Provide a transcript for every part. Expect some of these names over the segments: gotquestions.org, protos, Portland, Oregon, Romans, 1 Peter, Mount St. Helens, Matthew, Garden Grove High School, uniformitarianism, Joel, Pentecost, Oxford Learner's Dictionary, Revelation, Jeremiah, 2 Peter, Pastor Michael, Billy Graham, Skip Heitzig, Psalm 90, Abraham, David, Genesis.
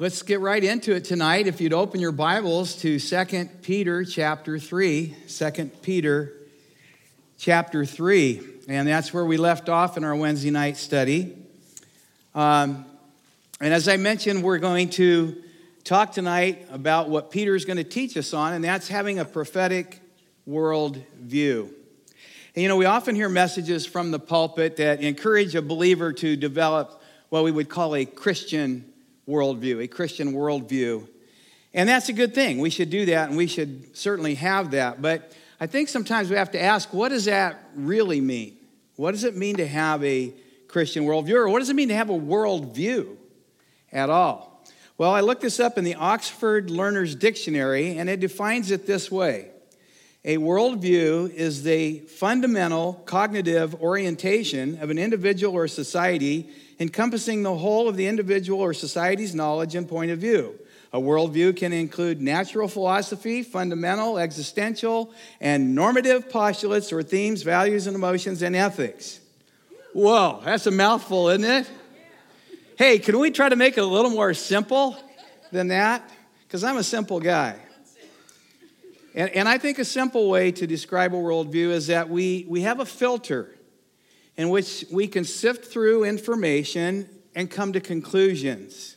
Let's get right into it tonight. If you'd open your Bibles to 2 Peter chapter 3, 2 Peter chapter 3, and that's where we left off in our Wednesday night study. And as I mentioned, we're going to talk tonight about what Peter's going to teach us on, and that's having a prophetic world view. And, you know, we often hear messages from the pulpit that encourage a believer to develop what we would call a Christian worldview, And that's a good thing. We should do that, and we should certainly have that. But I think sometimes we have to ask, what does that really mean? What does it mean to have a Christian worldview, or what does it mean to have a worldview at all? Well, I looked this up in the Oxford Learner's Dictionary, and it defines it this way. A worldview is the fundamental cognitive orientation of an individual or society, encompassing the whole of the individual or society's knowledge and point of view. A worldview can include natural philosophy, fundamental, existential, and normative postulates or themes, values and emotions, and ethics. Whoa, that's a mouthful, isn't it? Hey, can we try to make it a little more simple than that? Because I'm a simple guy. And I think a simple way to describe a worldview is that we have a filter in which we can sift through information and come to conclusions.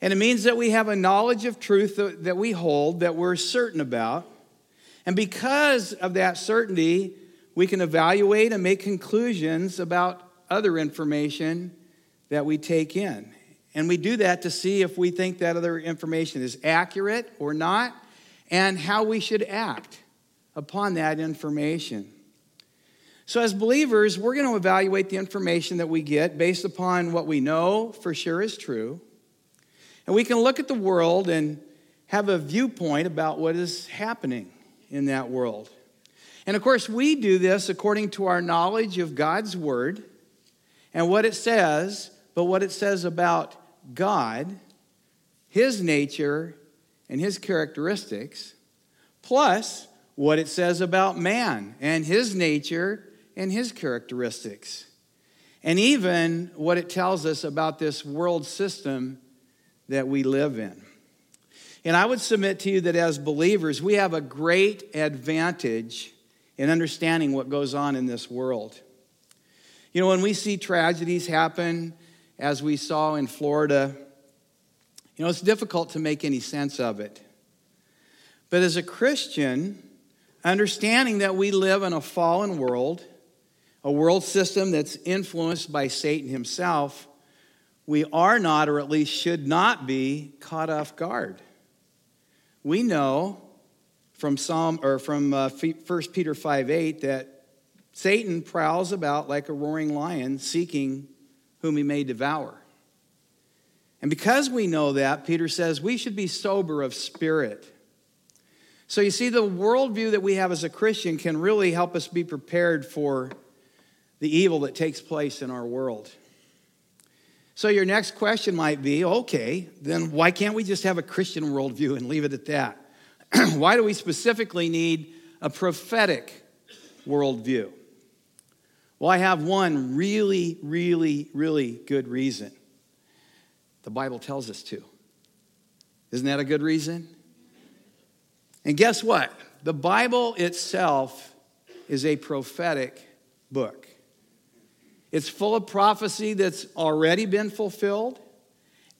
And it means that we have a knowledge of truth that we hold, that we're certain about. And because of that certainty, we can evaluate and make conclusions about other information that we take in. And we do that to see if we think that other information is accurate or not, and how we should act upon that information. So as believers, we're going to evaluate the information that we get based upon what we know for sure is true. And we can look at the world and have a viewpoint about what is happening in that world. And of course, we do this according to our knowledge of God's word and what it says, but what it says about God, his nature, and his characteristics, plus what it says about man and his nature and his characteristics, and even what it tells us about this world system that we live in. And I would submit to you that as believers, we have a great advantage in understanding what goes on in this world. You know, when we see tragedies happen, as we saw in Florida, you know, it's difficult to make any sense of it. But as a Christian, understanding that we live in a fallen world, a world system that's influenced by Satan himself, we are not, or at least should not be, caught off guard. We know from from 1 Peter 5:8 that Satan prowls about like a roaring lion, seeking whom he may devour. And because we know that, Peter says we should be sober of spirit. So you see, the worldview that we have as a Christian can really help us be prepared for the evil that takes place in our world. So your next question might be, okay, then why can't we just have a Christian worldview and leave it at that? Why do we specifically need a prophetic worldview? Well, I have one really, really good reason. The Bible tells us to. Isn't that a good reason? And guess what? The Bible itself is a prophetic book. It's full of prophecy that's already been fulfilled,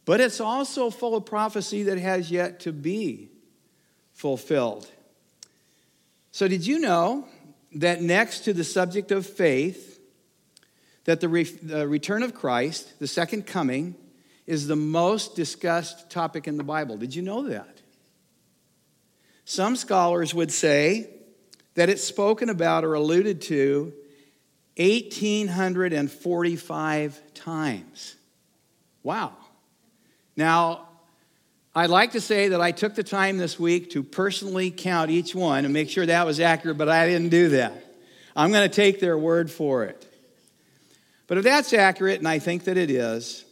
but it's also full of prophecy that has yet to be fulfilled. So did you know that next to the subject of faith, that the return of Christ, the second coming, is the most discussed topic in the Bible? Did you know that? Some scholars would say that it's spoken about or alluded to 1,845 times. Wow. Now, I'd like to say that I took the time this week to personally count each one and make sure that was accurate, but I didn't do that. I'm going to take their word for it. But if that's accurate, and I think that it is,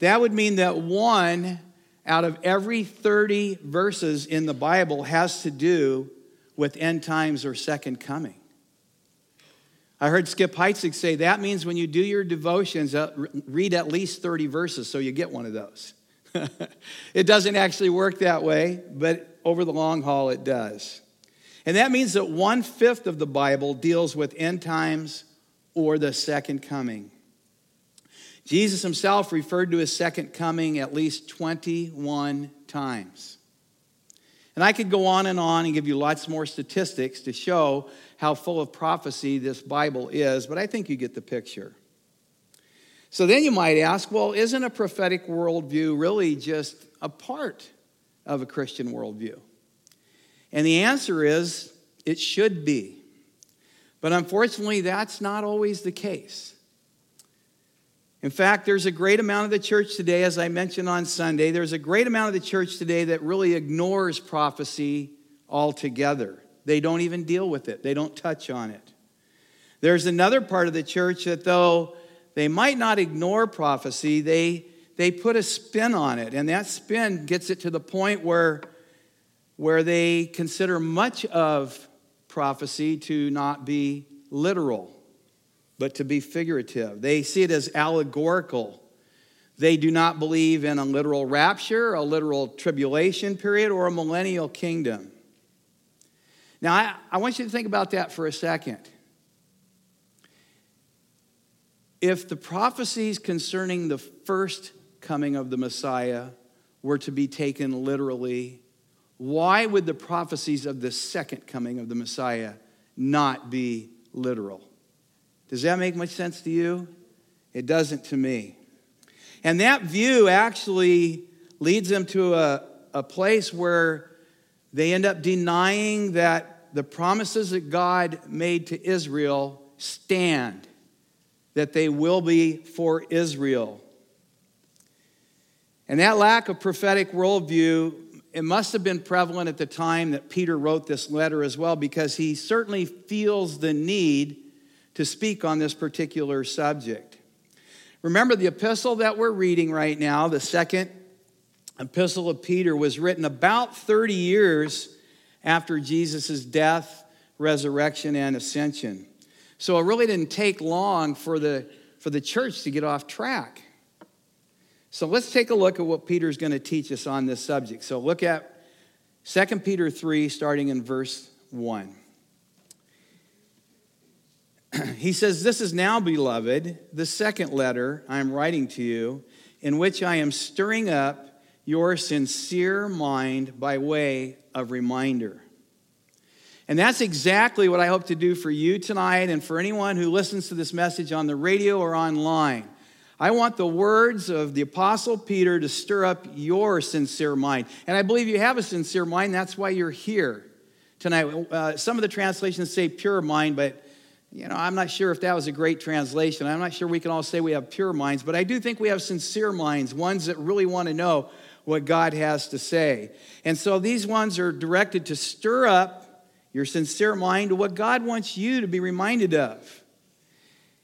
that would mean that one out of every 30 verses in the Bible has to do with end times or second coming. I heard Skip Heitzig say that means when you do your devotions, read at least 30 verses, so you get one of those. It doesn't actually work that way, but over the long haul, it does. And that means that 1/5 of the Bible deals with end times or the second coming. Jesus himself referred to his second coming at least 21 times. And I could go on and give you lots more statistics to show how full of prophecy this Bible is, but I think you get the picture. So then you might ask, well, isn't a prophetic worldview really just a part of a Christian worldview? And the answer is, it should be. But unfortunately, that's not always the case. In fact, there's a great amount of the church today, as I mentioned on Sunday, there's a great amount of the church today that really ignores prophecy altogether. They don't even deal with it. They don't touch on it. There's another part of the church that, though they might not ignore prophecy, they put a spin on it, and that spin gets it to the point where they consider much of prophecy to not be literal, but to be figurative. They see it as allegorical. They do not believe in a literal rapture, a literal tribulation period, or a millennial kingdom. Now, I want you to think about that for a second. If the prophecies concerning the first coming of the Messiah were to be taken literally, why would the prophecies of the second coming of the Messiah not be literal? Does that make much sense to you? It doesn't to me. And that view actually leads them to a place where they end up denying that the promises that God made to Israel stand, that they will be for Israel. And that lack of prophetic worldview, it must have been prevalent at the time that Peter wrote this letter as well, because he certainly feels the need to speak on this particular subject. Remember, the epistle that we're reading right now, the second epistle of Peter, was written about 30 years after Jesus' death, resurrection, and ascension. So it really didn't take long for the church to get off track. So let's take a look at what Peter's going to teach us on this subject. So look at 2 Peter 3, starting in verse 1. He says, "This is now, beloved, the second letter I am writing to you, in which I am stirring up your sincere mind by way of reminder." And that's exactly what I hope to do for you tonight and for anyone who listens to this message on the radio or online. I want the words of the Apostle Peter to stir up your sincere mind. And I believe you have a sincere mind. That's why you're here tonight. Some of the translations say pure mind, but I'm not sure if that was a great translation. I'm not sure we can all say we have pure minds, but I do think we have sincere minds, ones that really want to know what God has to say. And so these ones are directed to stir up your sincere mind to what God wants you to be reminded of.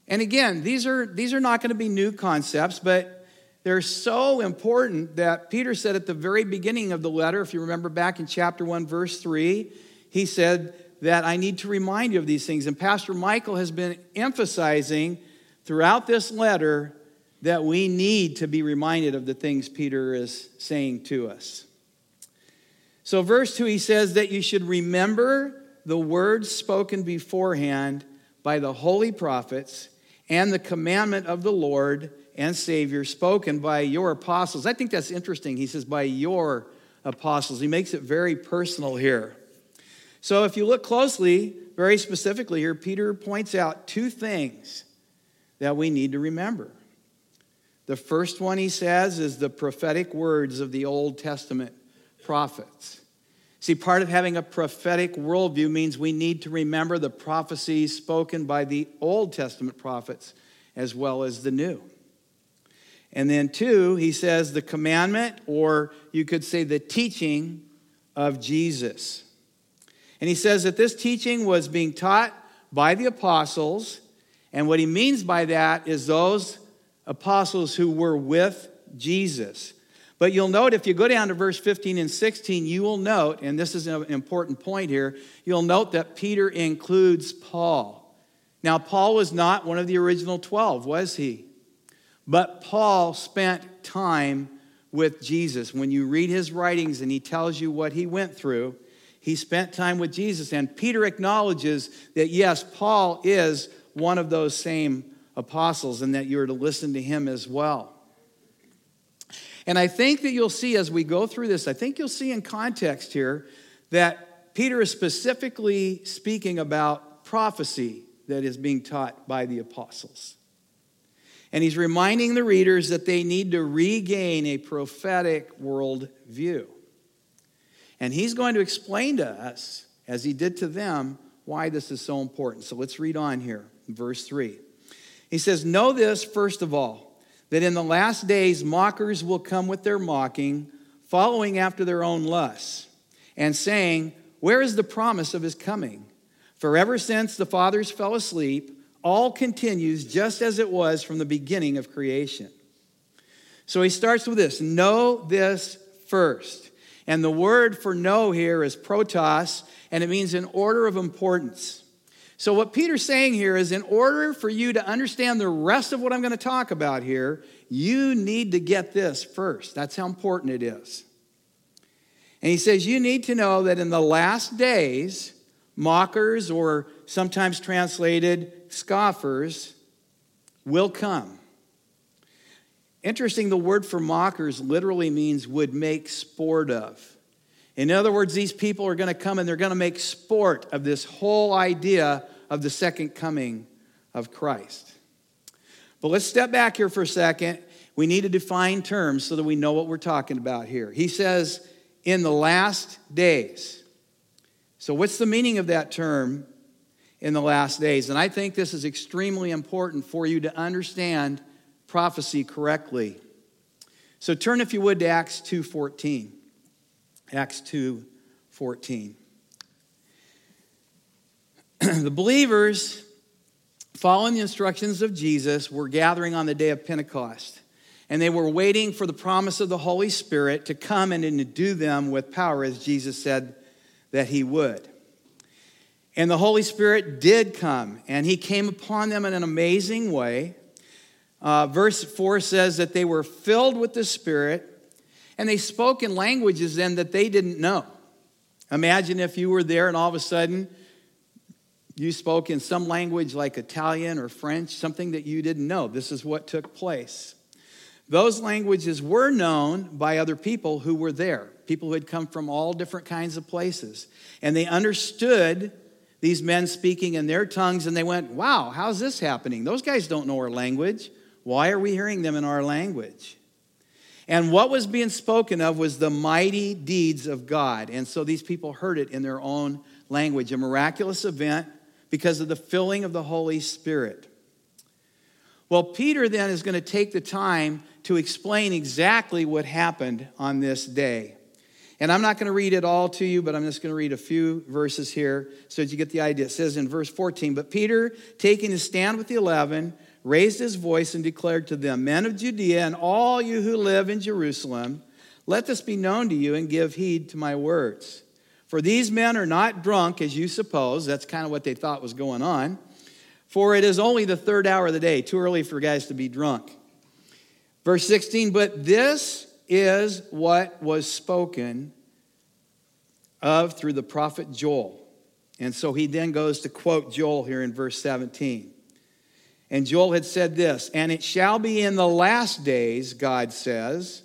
And again, these are not going to be new concepts, but they're so important that Peter said at the very beginning of the letter, if you remember back in chapter 1, verse 3, he said that I need to remind you of these things. And Pastor Michael has been emphasizing throughout this letter that we need to be reminded of the things Peter is saying to us. So verse 2, he says that you should remember the words spoken beforehand by the holy prophets and the commandment of the Lord and Savior spoken by your apostles. I think that's interesting. He says by your apostles. He makes it very personal here. So if you look closely, very specifically here, Peter points out two things that we need to remember. The first one, he says, is the prophetic words of the Old Testament prophets. See, part of having a prophetic worldview means we need to remember the prophecies spoken by the Old Testament prophets as well as the New. And then two, he says the commandment, or you could say the teaching of Jesus. And he says that this teaching was being taught by the apostles. And what he means by that is those apostles who were with Jesus. But you'll note, if you go down to verse 15 and 16, you will note, and this is an important point here, you'll note that Peter includes Paul. Now, Paul was not one of the original 12, was he? But Paul spent time with Jesus. When you read his writings and he tells you what he went through, he spent time with Jesus. And Peter acknowledges that, yes, Paul is one of those same apostles and that you're to listen to him as well. And I think that you'll see as we go through this, I think you'll see in context here that Peter is specifically speaking about prophecy that is being taught by the apostles. And he's reminding the readers that they need to regain a prophetic world view. And he's going to explain to us, as he did to them, why this is so important. So let's read on here, verse 3. He says, "Know this, first of all, that in the last days mockers will come with their mocking, following after their own lusts, and saying, 'Where is the promise of his coming? For ever since the fathers fell asleep, all continues just as it was from the beginning of creation.'" So he starts with this, know this first. And the word for know here is protos, and it means in order of importance. So what Peter's saying here is, in order for you to understand the rest of what I'm going to talk about here, you need to get this first. That's how important it is. And he says, you need to know that in the last days, mockers, or sometimes translated scoffers, will come. Interesting, the word for mockers literally means would make sport of. In other words, these people are going to come and they're going to make sport of this whole idea of the second coming of Christ. But let's step back here for a second. We need to define terms so that we know what we're talking about here. He says, in the last days. So what's the meaning of that term? In the last days. And I think this is extremely important for you to understand prophecy correctly. So turn, if you would, to Acts 2:14. Acts 2:14. The believers, following the instructions of Jesus, were gathering on the day of Pentecost. And they were waiting for the promise of the Holy Spirit to come and to do them with power, as Jesus said that he would. And the Holy Spirit did come, and he came upon them in an amazing way. Verse 4 says that they were filled with the Spirit, and they spoke in languages then that they didn't know. Imagine if you were there and all of a sudden you spoke in some language like Italian or French, something that you didn't know. This is what took place. Those languages were known by other people who were there, people who had come from all different kinds of places. And they understood these men speaking in their tongues, and they went, wow, how's this happening? Those guys don't know our language. Why are we hearing them in our language? And what was being spoken of was the mighty deeds of God. And so these people heard it in their own language, a miraculous event because of the filling of the Holy Spirit. Well, Peter then is going to take the time to explain exactly what happened on this day. And I'm not going to read it all to you, but I'm just going to read a few verses here so that you get the idea. It says in verse 14, "But Peter, taking his stand with the 11, raised his voice and declared to them, 'Men of Judea and all you who live in Jerusalem, let this be known to you and give heed to my words. For these men are not drunk, as you suppose.'" That's kind of what they thought was going on. "For it is only the third hour of the day," too early for guys to be drunk. Verse 16, "But this is what was spoken of through the prophet Joel." And so he then goes to quote Joel here in verse 17. And Joel had said this, "And it shall be in the last days, God says,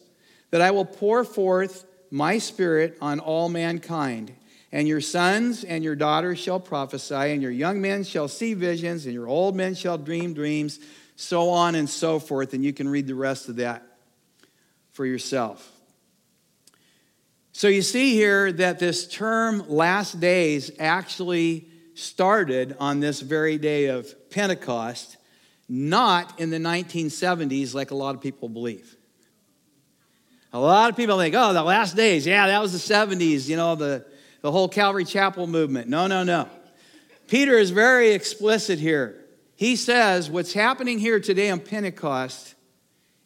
that I will pour forth my spirit on all mankind. And your sons and your daughters shall prophesy, and your young men shall see visions, and your old men shall dream dreams," so on and so forth. And you can read the rest of that for yourself. So you see here that this term last days actually started on this very day of Pentecost, not in the 1970s like a lot of people believe. A lot of people think, oh, the last days, yeah, that was the 70s, you know, the whole Calvary Chapel movement. No, no, no. Peter is very explicit here. He says what's happening here today on Pentecost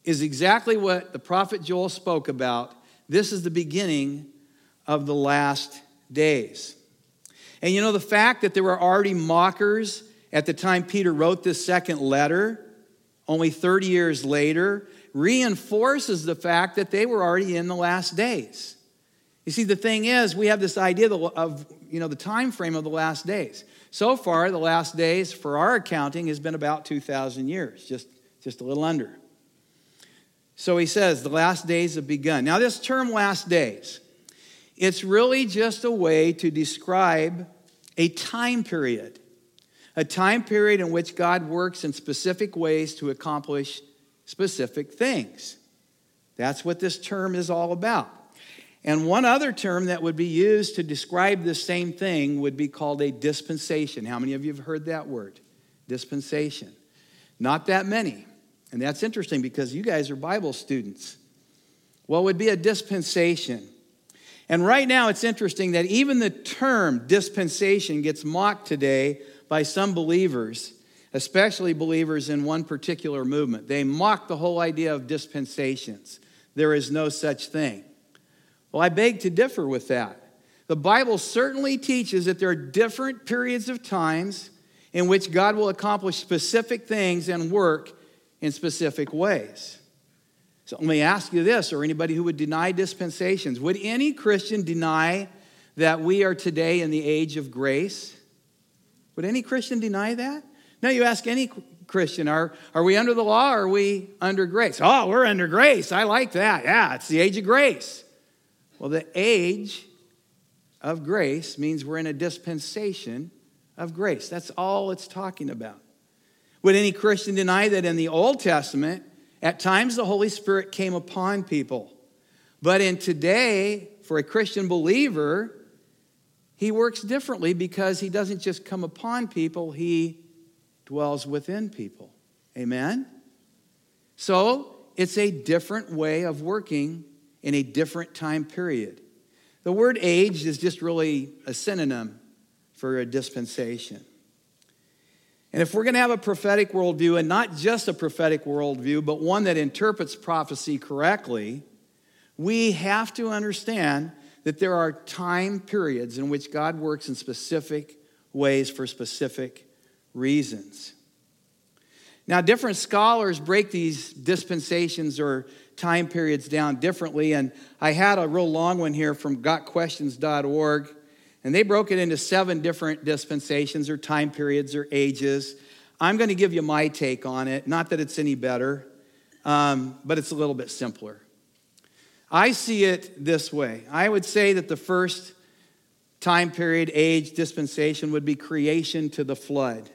is exactly what the prophet Joel spoke about. This is the beginning of the last days. And you know, the fact that there were already mockers at the time Peter wrote this second letter only 30 years later reinforces the fact that they were already in the last days. You see, the thing is, we have this idea of, the time frame of the last days. So far, the last days, for our accounting, has been about 2,000 years, just a little under. So he says, the last days have begun. Now, this term last days, it's really just a way to describe a time period in which God works in specific ways to accomplish specific things. That's what this term is all about. And one other term that would be used to describe the same thing would be called a dispensation. How many of you have heard that word? Dispensation. Not that many. And that's interesting because you guys are Bible students. What would be a dispensation? And right now it's interesting that even the term dispensation gets mocked today by some believers, especially believers in one particular movement. They mock the whole idea of dispensations. There is no such thing. Well, I beg to differ with that. The Bible certainly teaches that there are different periods of times in which God will accomplish specific things and work in specific ways. So let me ask you this, or anybody who would deny dispensations, would any Christian deny that we are today in the age of grace? Would any Christian deny that? No, you ask any Christian, are we under the law or are we under grace? Oh, we're under grace. I like that. Yeah, it's the age of grace. Well, the age of grace means we're in a dispensation of grace. That's all it's talking about. Would any Christian deny that in the Old Testament, at times the Holy Spirit came upon people? But in today, for a Christian believer, he works differently because he doesn't just come upon people, he dwells within people. Amen? So, it's a different way of working in a different time period. The word age is just really a synonym for a dispensation. And if we're going to have a prophetic worldview, and not just a prophetic worldview, but one that interprets prophecy correctly, we have to understand that there are time periods in which God works in specific ways for specific reasons. Now, different scholars break these dispensations or time periods down differently, and I had a real long one here from gotquestions.org, and they broke it into 7 different dispensations or time periods or ages. I'm going to give you my take on it, not that it's any better, but it's a little bit simpler. I see it this way. I would say that the first time period, age, dispensation would be creation to the flood.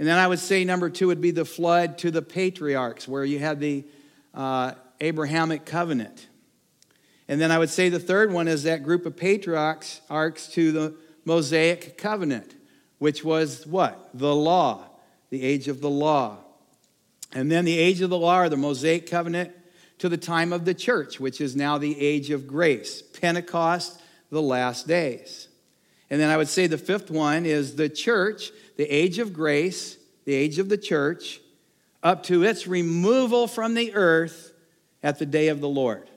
And then I would say number 2 would be the flood to the patriarchs, where you had the Abrahamic covenant. And then I would say the third one is that group of patriarchs to the Mosaic covenant, which was what? The law, the age of the law. And then the age of the law or the Mosaic covenant to the time of the church, which is now the age of grace, Pentecost, the last days. And then I would say the 5th one is the church, the age of grace, the age of the church, up to its removal from the earth at the day of the Lord.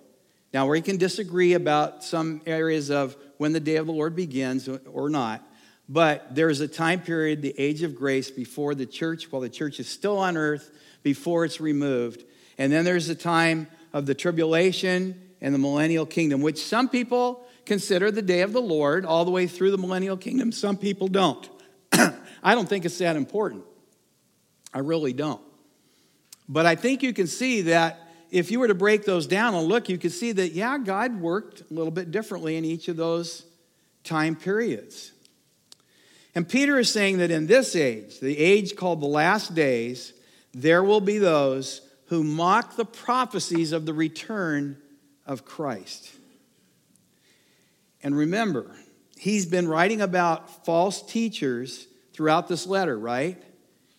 Now, we can disagree about some areas of when the day of the Lord begins or not, but there is a time period, the age of grace, before the church, while the church is still on earth, before it's removed. And then there's the time of the tribulation and the millennial kingdom, which some people consider the day of the Lord all the way through the millennial kingdom. Some people don't. I don't think it's that important. I really don't. But I think you can see that if you were to break those down and look, you could see that, yeah, God worked a little bit differently in each of those time periods. And Peter is saying that in this age, the age called the last days, there will be those who mock the prophecies of the return of Christ. And remember, he's been writing about false teachers throughout this letter, right?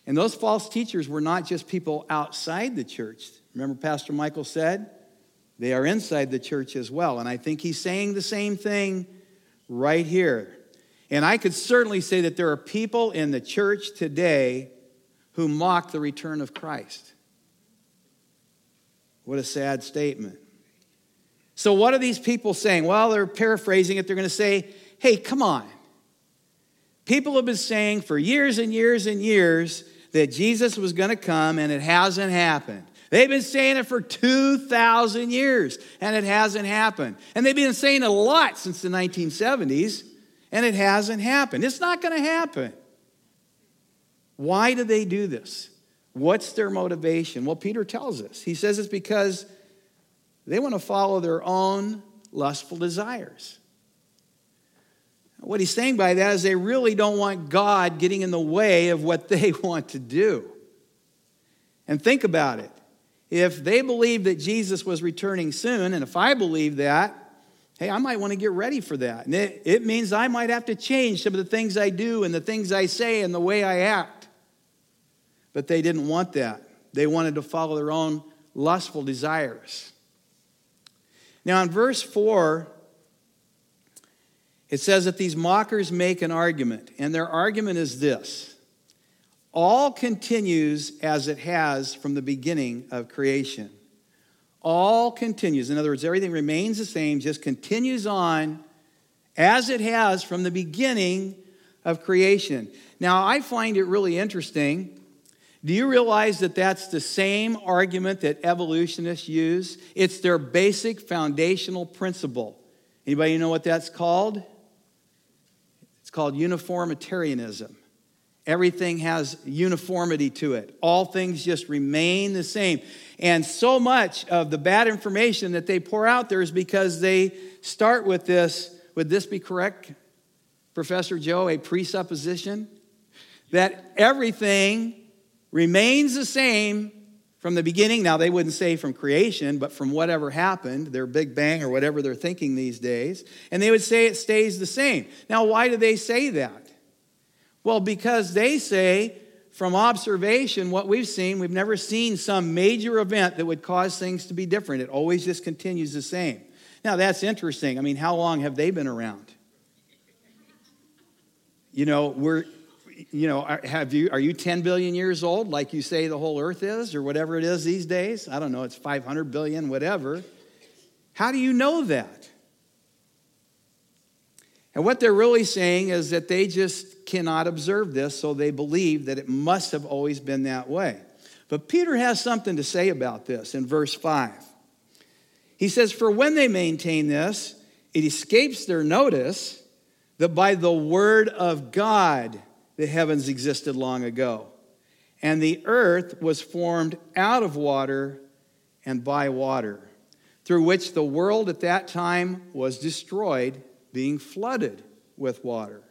And those false teachers were not just people outside the church. Remember, Pastor Michael said, they are inside the church as well. And I think he's saying the same thing right here. And I could certainly say that there are people in the church today who mock the return of Christ. What a sad statement. So what are these people saying? Well, they're paraphrasing it. They're going to say, hey, come on. People have been saying for years and years and years that Jesus was going to come, and it hasn't happened. They've been saying it for 2,000 years, and it hasn't happened. And they've been saying it a lot since the 1970s, and it hasn't happened. It's not going to happen. Why do they do this? What's their motivation? Well, Peter tells us. He says it's because they want to follow their own lustful desires. What he's saying by that is they really don't want God getting in the way of what they want to do. And think about it. If they believed that Jesus was returning soon, and if I believe that, hey, I might want to get ready for that. And it means I might have to change some of the things I do and the things I say and the way I act. But they didn't want that. They wanted to follow their own lustful desires. Now, in verse 4, it says that these mockers make an argument. And their argument is this: all continues as it has from the beginning of creation. All continues. In other words, everything remains the same, just continues on as it has from the beginning of creation. Now, I find it really interesting. Do you realize that that's the same argument that evolutionists use? It's their basic foundational principle. Anybody know what that's called? It's called uniformitarianism. Everything has uniformity to it. All things just remain the same. And so much of the bad information that they pour out there is because they start with this, would this be correct, Professor Joe, a presupposition? That everything remains the same from the beginning. Now, they wouldn't say from creation, but from whatever happened, their Big Bang or whatever they're thinking these days. And they would say it stays the same. Now, why do they say that? Well, because they say, from observation, what we've seen, we've never seen some major event that would cause things to be different. It always just continues the same. Now, that's interesting. I mean, how long have they been around? Are you 10 billion years old, like you say the whole earth is, or whatever it is these days? I don't know, it's 500 billion, whatever. How do you know that? And what they're really saying is that they just cannot observe this, so they believe that it must have always been that way. But Peter has something to say about this in verse 5. He says, "For when they maintain this, it escapes their notice that by the word of God the heavens existed long ago, and the earth was formed out of water and by water, through which the world at that time was destroyed, being flooded with water."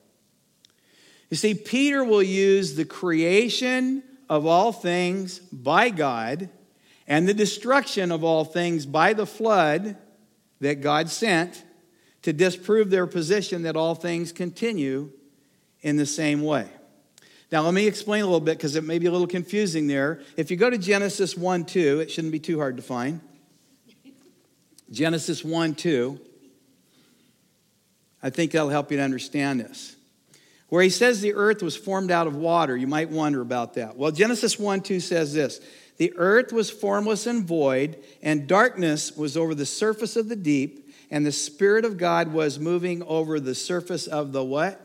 You see, Peter will use the creation of all things by God and the destruction of all things by the flood that God sent to disprove their position that all things continue in the same way. Now, let me explain a little bit, because it may be a little confusing there. If you go to Genesis 1:2, it shouldn't be too hard to find. Genesis 1:2. I think that'll help you to understand this. Where he says the earth was formed out of water, you might wonder about that. Well, Genesis 1:2 says this: "The earth was formless and void, and darkness was over the surface of the deep, and the Spirit of God was moving over the surface of the" what?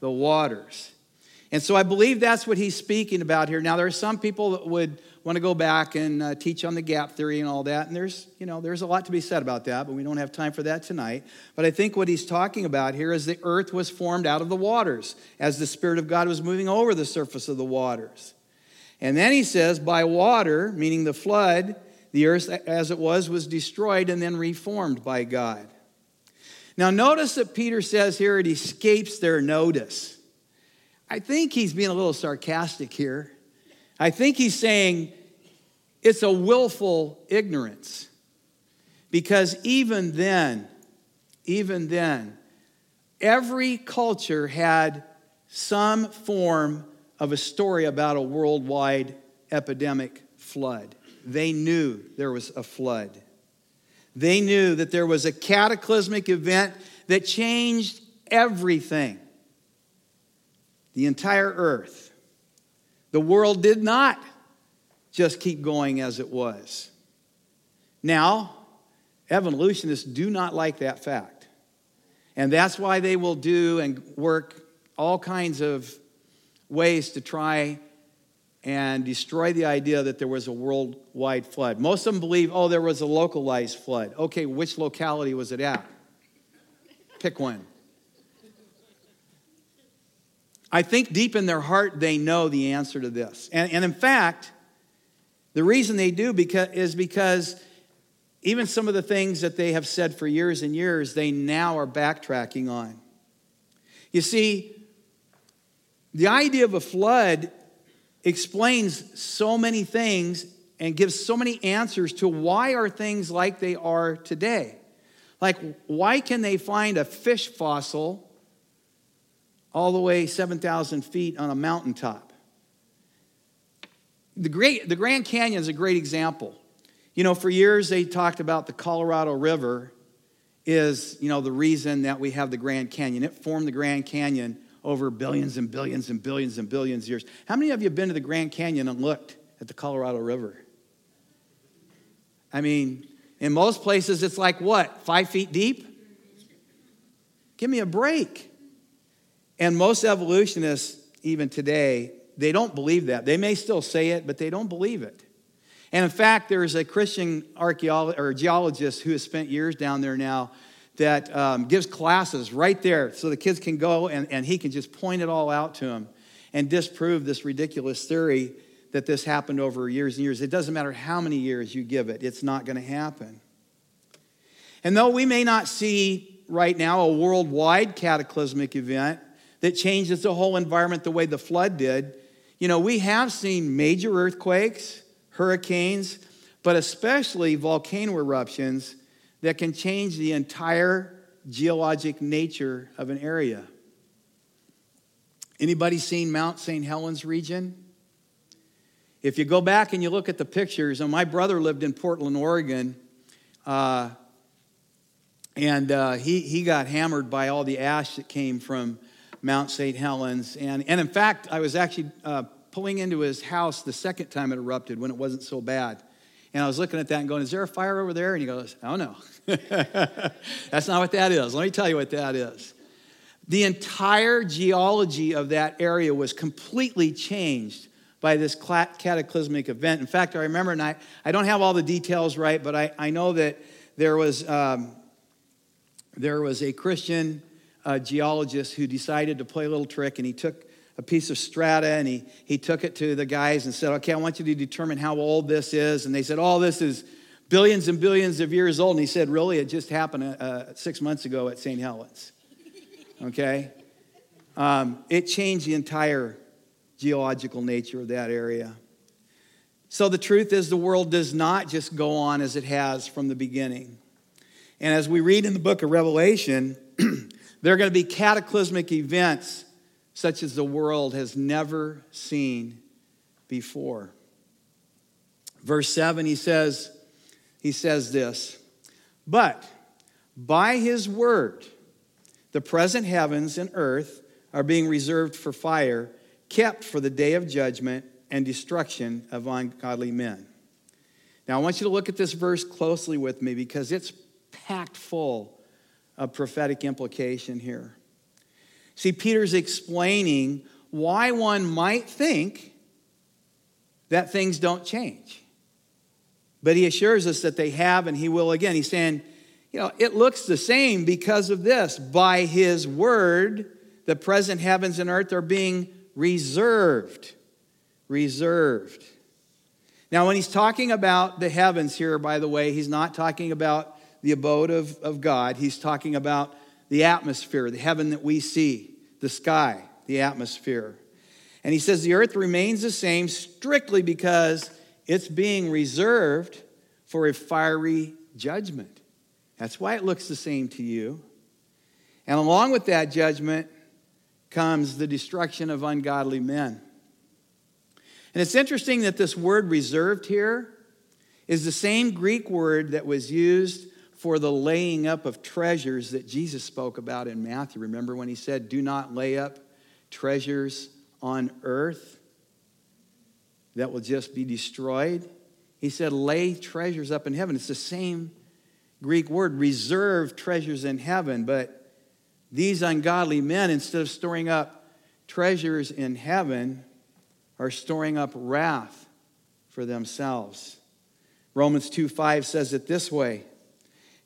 The waters. And so I believe that's what he's speaking about here. Now, there are some people that would want to go back and teach on the gap theory and all that. And there's a lot to be said about that, but we don't have time for that tonight. But I think what he's talking about here is the earth was formed out of the waters as the Spirit of God was moving over the surface of the waters. And then he says, by water, meaning the flood, the earth as it was destroyed and then reformed by God. Now, notice that Peter says here it escapes their notice. I think he's being a little sarcastic here. I think he's saying it's a willful ignorance, because even then, every culture had some form of a story about a worldwide epidemic flood. They knew there was a flood. They knew that there was a cataclysmic event that changed everything, the entire earth. The world did not just keep going as it was. Now, evolutionists do not like that fact. And that's why they will do and work all kinds of ways to try and destroy the idea that there was a worldwide flood. Most of them believe, oh, there was a localized flood. Okay, which locality was it at? Pick one. I think deep in their heart, they know the answer to this. And in fact, the reason they do is because even some of the things that they have said for years and years, they now are backtracking on. You see, the idea of a flood explains so many things and gives so many answers to why are things like they are today. Like, why can they find a fish fossil all the way 7,000 feet on a mountaintop? The Grand Canyon is a great example. You know, for years they talked about the Colorado River is, you know, the reason that we have the Grand Canyon. It formed the Grand Canyon over billions and billions and billions and billions of years. How many of you have been to the Grand Canyon and looked at the Colorado River? I mean, in most places it's like what, 5 feet deep? Give me a break. And most evolutionists, even today, they don't believe that. They may still say it, but they don't believe it. And in fact, there's a Christian archaeologist or geologist who has spent years down there now that gives classes right there so the kids can go and he can just point it all out to them and disprove this ridiculous theory that this happened over years and years. It doesn't matter how many years you give it. It's not going to happen. And though we may not see right now a worldwide cataclysmic event that changes the whole environment the way the flood did, you know, we have seen major earthquakes, hurricanes, but especially volcano eruptions that can change the entire geologic nature of an area. Anybody seen Mount St. Helens region? If you go back and you look at the pictures, and my brother lived in Portland, Oregon, and he got hammered by all the ash that came from Mount St. Helens. And in fact, I was actually pulling into his house the second time it erupted when it wasn't so bad. And I was looking at that and going, is there a fire over there? And he goes, oh, no. That's not what that is. Let me tell you what that is. The entire geology of that area was completely changed by this cataclysmic event. In fact, I remember, and I don't have all the details right, but I know that there was a Christian geologist who decided to play a little trick, and he took a piece of strata, and he took it to the guys and said, okay, I want you to determine how old this is. And they said, oh, this is billions and billions of years old. And he said, really? It just happened 6 months ago at St. Helens. Okay? It changed the entire geological nature of that area. So the truth is the world does not just go on as it has from the beginning. And as we read in the book of Revelation, there are going to be cataclysmic events such as the world has never seen before. Verse 7, he says this, but by his word, the present heavens and earth are being reserved for fire, kept for the day of judgment and destruction of ungodly men. Now, I want you to look at this verse closely with me because it's packed full of prophetic implication here. See, Peter's explaining why one might think that things don't change. But he assures us that they have and he will again. He's saying, you know, it looks the same because of this. By his word, the present heavens and earth are being reserved. Reserved. Now, when he's talking about the heavens here, by the way, he's not talking about the abode of God. He's talking about the atmosphere, the heaven that we see, the sky, the atmosphere. And he says the earth remains the same strictly because it's being reserved for a fiery judgment. That's why it looks the same to you. And along with that judgment comes the destruction of ungodly men. And it's interesting that this word reserved here is the same Greek word that was used for the laying up of treasures that Jesus spoke about in Matthew. Remember when he said, do not lay up treasures on earth that will just be destroyed? He said, lay treasures up in heaven. It's the same Greek word, reserve treasures in heaven. But these ungodly men, instead of storing up treasures in heaven, are storing up wrath for themselves. Romans 2:5 says it this way.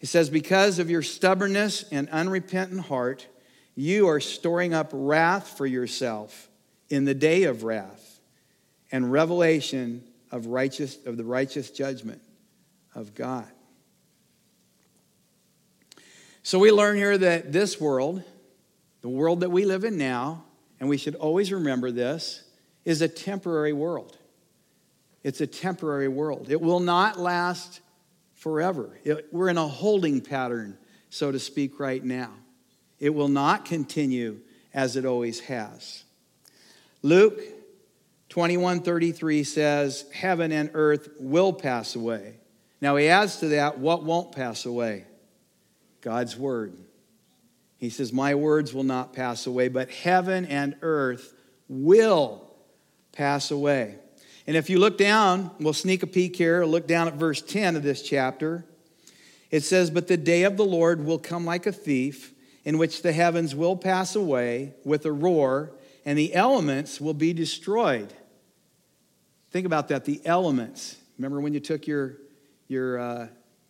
It says, because of your stubbornness and unrepentant heart, you are storing up wrath for yourself in the day of wrath and revelation of the righteous judgment of God. So we learn here that this world, the world that we live in now, and we should always remember this, is a temporary world. It's a temporary world. It will not last forever. We're in a holding pattern, so to speak, right now. It will not continue as it always has. Luke 21:33 says, heaven and earth will pass away. Now he adds to that, what won't pass away? God's word. He says, my words will not pass away, but heaven and earth will pass away. And if you look down, we'll sneak a peek here, look down at verse 10 of this chapter. It says, but the day of the Lord will come like a thief, in which the heavens will pass away with a roar, and the elements will be destroyed. Think about that, the elements. Remember when you took your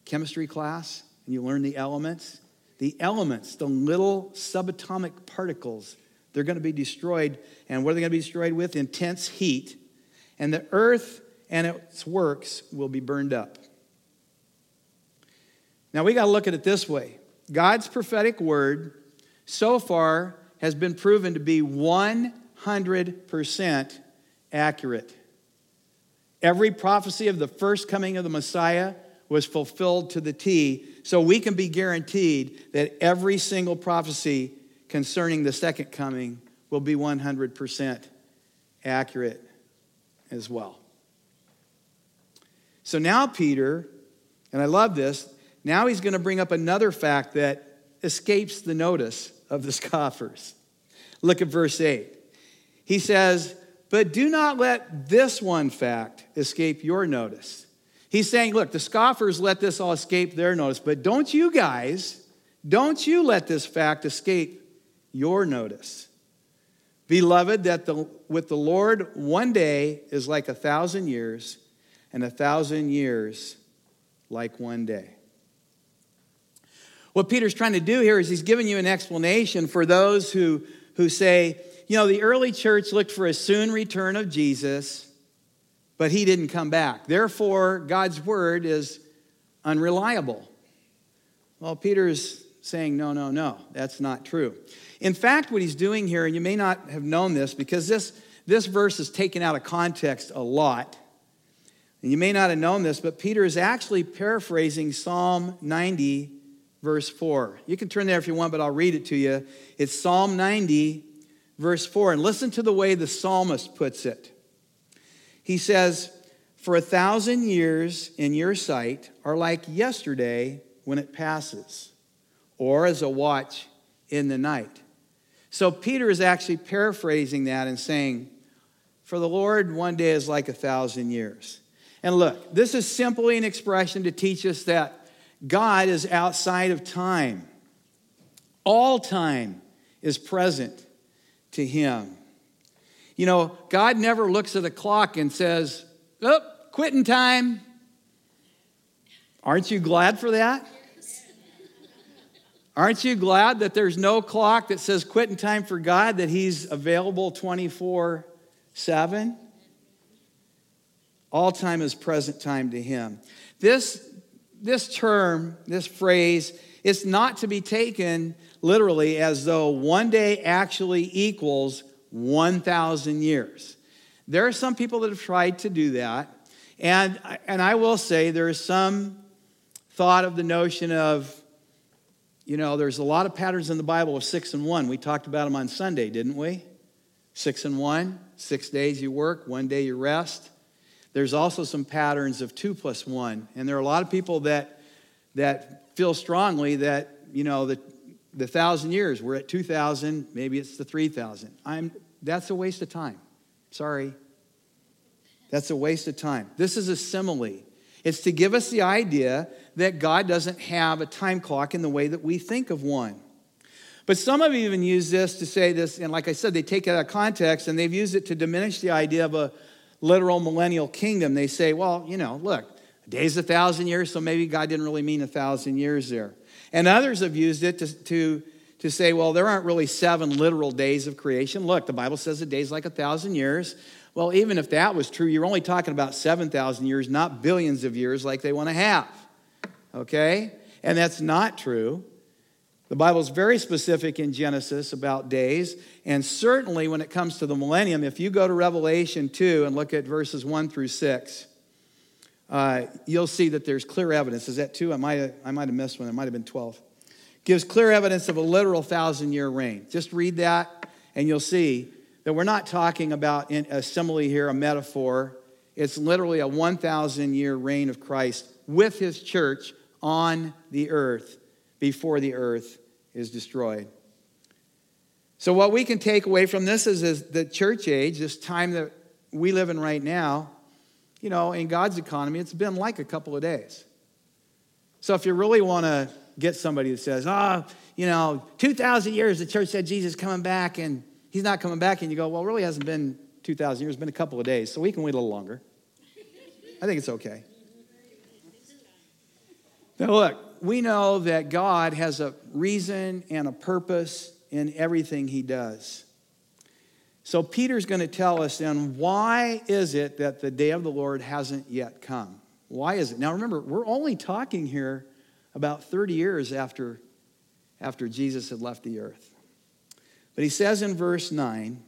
chemistry class and you learned the elements? The elements, the little subatomic particles, they're going to be destroyed. And what are they going to be destroyed with? Intense heat. And the earth and its works will be burned up. Now, we got to look at it this way. God's prophetic word so far has been proven to be 100% accurate. Every prophecy of the first coming of the Messiah was fulfilled to the T, so we can be guaranteed that every single prophecy concerning the second coming will be 100% accurate as well. So now Peter, and I love this, now he's going to bring up another fact that escapes the notice of the scoffers. Look at verse 8. He says, but do not let this one fact escape your notice. He's saying, look, the scoffers let this all escape their notice, but don't you let this fact escape your notice. Beloved, that with the Lord, one day is like 1,000 years, and 1,000 years like one day. What Peter's trying to do here is he's giving you an explanation for those who say, you know, the early church looked for a soon return of Jesus, but he didn't come back. Therefore, God's word is unreliable. Well, Peter's saying, no, that's not true. In fact, what he's doing here, and you may not have known this because this verse is taken out of context a lot, and you may not have known this, but Peter is actually paraphrasing Psalm 90, verse 4. You can turn there if you want, but I'll read it to you. It's Psalm 90, verse 4, and listen to the way the psalmist puts it. He says, for 1,000 years in your sight are like yesterday when it passes, or as a watch in the night. So Peter is actually paraphrasing that and saying, for the Lord, one day is like 1,000 years. And look, this is simply an expression to teach us that God is outside of time. All time is present to him. You know, God never looks at a clock and says, oh, quitting time. Aren't you glad for that? Yes. Aren't you glad that there's no clock that says quitting time for God, that he's available 24/7? All time is present time to him. This term, this phrase, it's not to be taken literally as though one day actually equals 1,000 years. There are some people that have tried to do that. And I will say there is some thought of the notion of, you know, there's a lot of patterns in the Bible of 6 and 1. We talked about them on Sunday, didn't we? 6 and 1, 6 days you work, one day you rest. There's also some patterns of 2 plus 1. And there are a lot of people that feel strongly that, you know, the 1,000 years, we're at 2,000, maybe it's the 3,000. That's a waste of time. Sorry. That's a waste of time. This is a simile. It's to give us the idea that God doesn't have a time clock in the way that we think of one. But some have even used this to say this, and like I said, they take it out of context, and they've used it to diminish the idea of a literal millennial kingdom. They say, well, you know, look, a day's 1,000 years, so maybe God didn't really mean 1,000 years there. And others have used it to say, well, there aren't really 7 literal days of creation. Look, the Bible says a day's like 1,000 years. Well, even if that was true, you're only talking about 7,000 years, not billions of years like they want to have, okay? And that's not true. The Bible's very specific in Genesis about days, and certainly when it comes to the millennium, if you go to Revelation 2 and look at verses 1 through 6, you'll see that there's clear evidence. Is that 2? I might have missed one. It might have been 12. Gives clear evidence of a literal 1,000-year reign. Just read that, and you'll see that we're not talking about a simile here, a metaphor. It's literally a 1,000-year reign of Christ with his church on the earth before the earth is destroyed. So what we can take away from this is the church age, this time that we live in right now, you know, in God's economy, it's been like a couple of days. So if you really want to get somebody that says, oh, you know, 2,000 years the church said Jesus is coming back and he's not coming back. And you go, well, it really hasn't been 2,000 years. It's been a couple of days, so we can wait a little longer. I think it's okay. Now, look, we know that God has a reason and a purpose in everything he does. So Peter's going to tell us then, why is it that the day of the Lord hasn't yet come? Why is it? Now, remember, we're only talking here about 30 years after Jesus had left the earth. But he says in verse 9,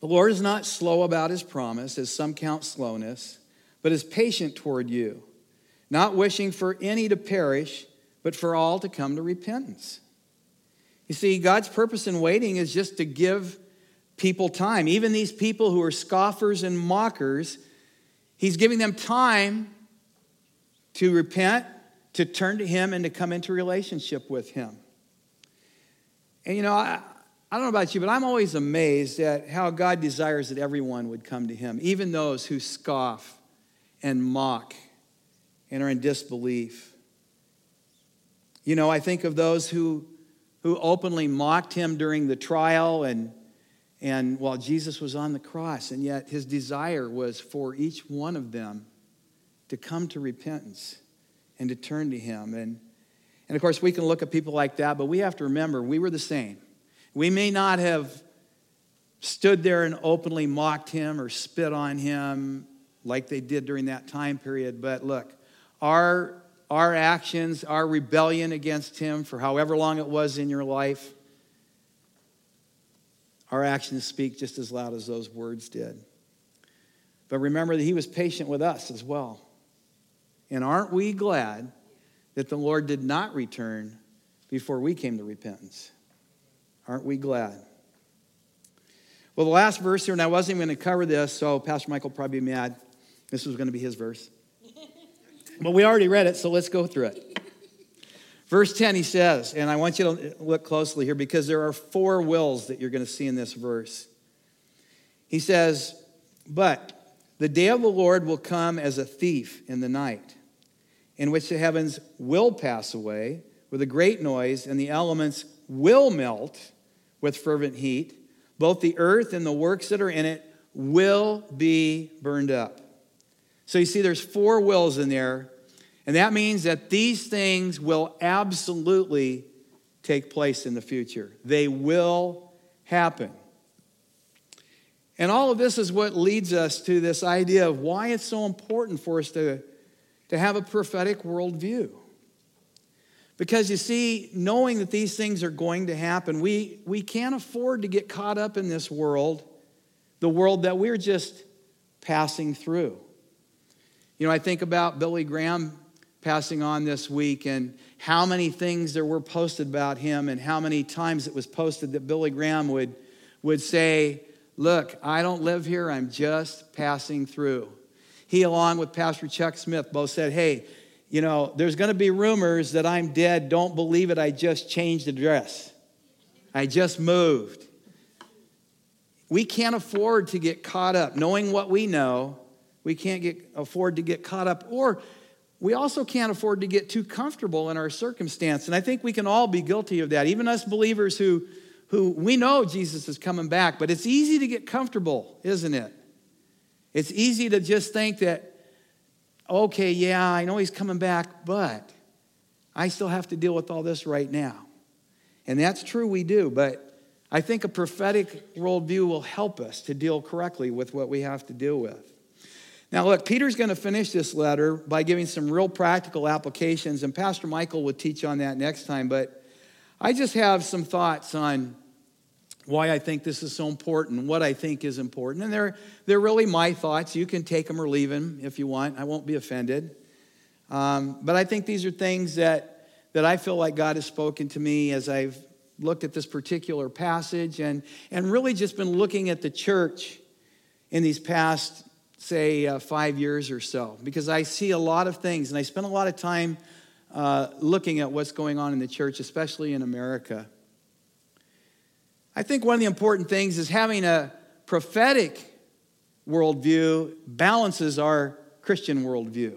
the Lord is not slow about his promise, as some count slowness, but is patient toward you, not wishing for any to perish, but for all to come to repentance. You see, God's purpose in waiting is just to give people time. Even these people who are scoffers and mockers, he's giving them time to repent, to turn to him and to come into relationship with him. And, you know, I don't know about you, but I'm always amazed at how God desires that everyone would come to him, even those who scoff and mock and are in disbelief. You know, I think of those who openly mocked him during the trial and while Jesus was on the cross, and yet his desire was for each one of them to come to repentance and to turn to him. And of course, we can look at people like that, but we have to remember, we were the same. We may not have stood there and openly mocked him or spit on him like they did during that time period, but look, our actions, our rebellion against him for however long it was in your life, our actions speak just as loud as those words did. But remember that he was patient with us as well. And aren't we glad that the Lord did not return before we came to repentance? Aren't we glad? Well, the last verse here, and I wasn't even going to cover this, so Pastor Michael will probably be mad. This was going to be his verse. But we already read it, so let's go through it. Verse 10, he says, and I want you to look closely here because there are 4 wills that you're going to see in this verse. He says, but the day of the Lord will come as a thief in the night, in which the heavens will pass away with a great noise, and the elements will melt with fervent heat. Both the earth and the works that are in it will be burned up. So you see, there's 4 wills in there, and that means that these things will absolutely take place in the future. They will happen. And all of this is what leads us to this idea of why it's so important for us to have a prophetic worldview. Because you see, knowing that these things are going to happen, we can't afford to get caught up in this world, the world that we're just passing through. You know, I think about Billy Graham passing on this week and how many things there were posted about him and how many times it was posted that Billy Graham would say, look, I don't live here, I'm just passing through. He, along with Pastor Chuck Smith, both said, hey, you know, there's going to be rumors that I'm dead. Don't believe it. I just changed address. I just moved. We can't afford to get caught up. Knowing what we know, we can't afford to get caught up. Or we also can't afford to get too comfortable in our circumstance. And I think we can all be guilty of that, even us believers who we know Jesus is coming back, but it's easy to get comfortable, isn't it? It's easy to just think that, okay, yeah, I know he's coming back, but I still have to deal with all this right now. And that's true, we do, but I think a prophetic worldview will help us to deal correctly with what we have to deal with. Now, look, Peter's going to finish this letter by giving some real practical applications, and Pastor Michael will teach on that next time, but I just have some thoughts on why I think this is so important, what I think is important, and they're really my thoughts. You can take them or leave them if you want. I won't be offended, but I think these are things that I feel like God has spoken to me as I've looked at this particular passage and really just been looking at the church in these past, say, 5 years or so, because I see a lot of things, and I spend a lot of time looking at what's going on in the church, especially in America. I think one of the important things is having a prophetic worldview balances our Christian worldview.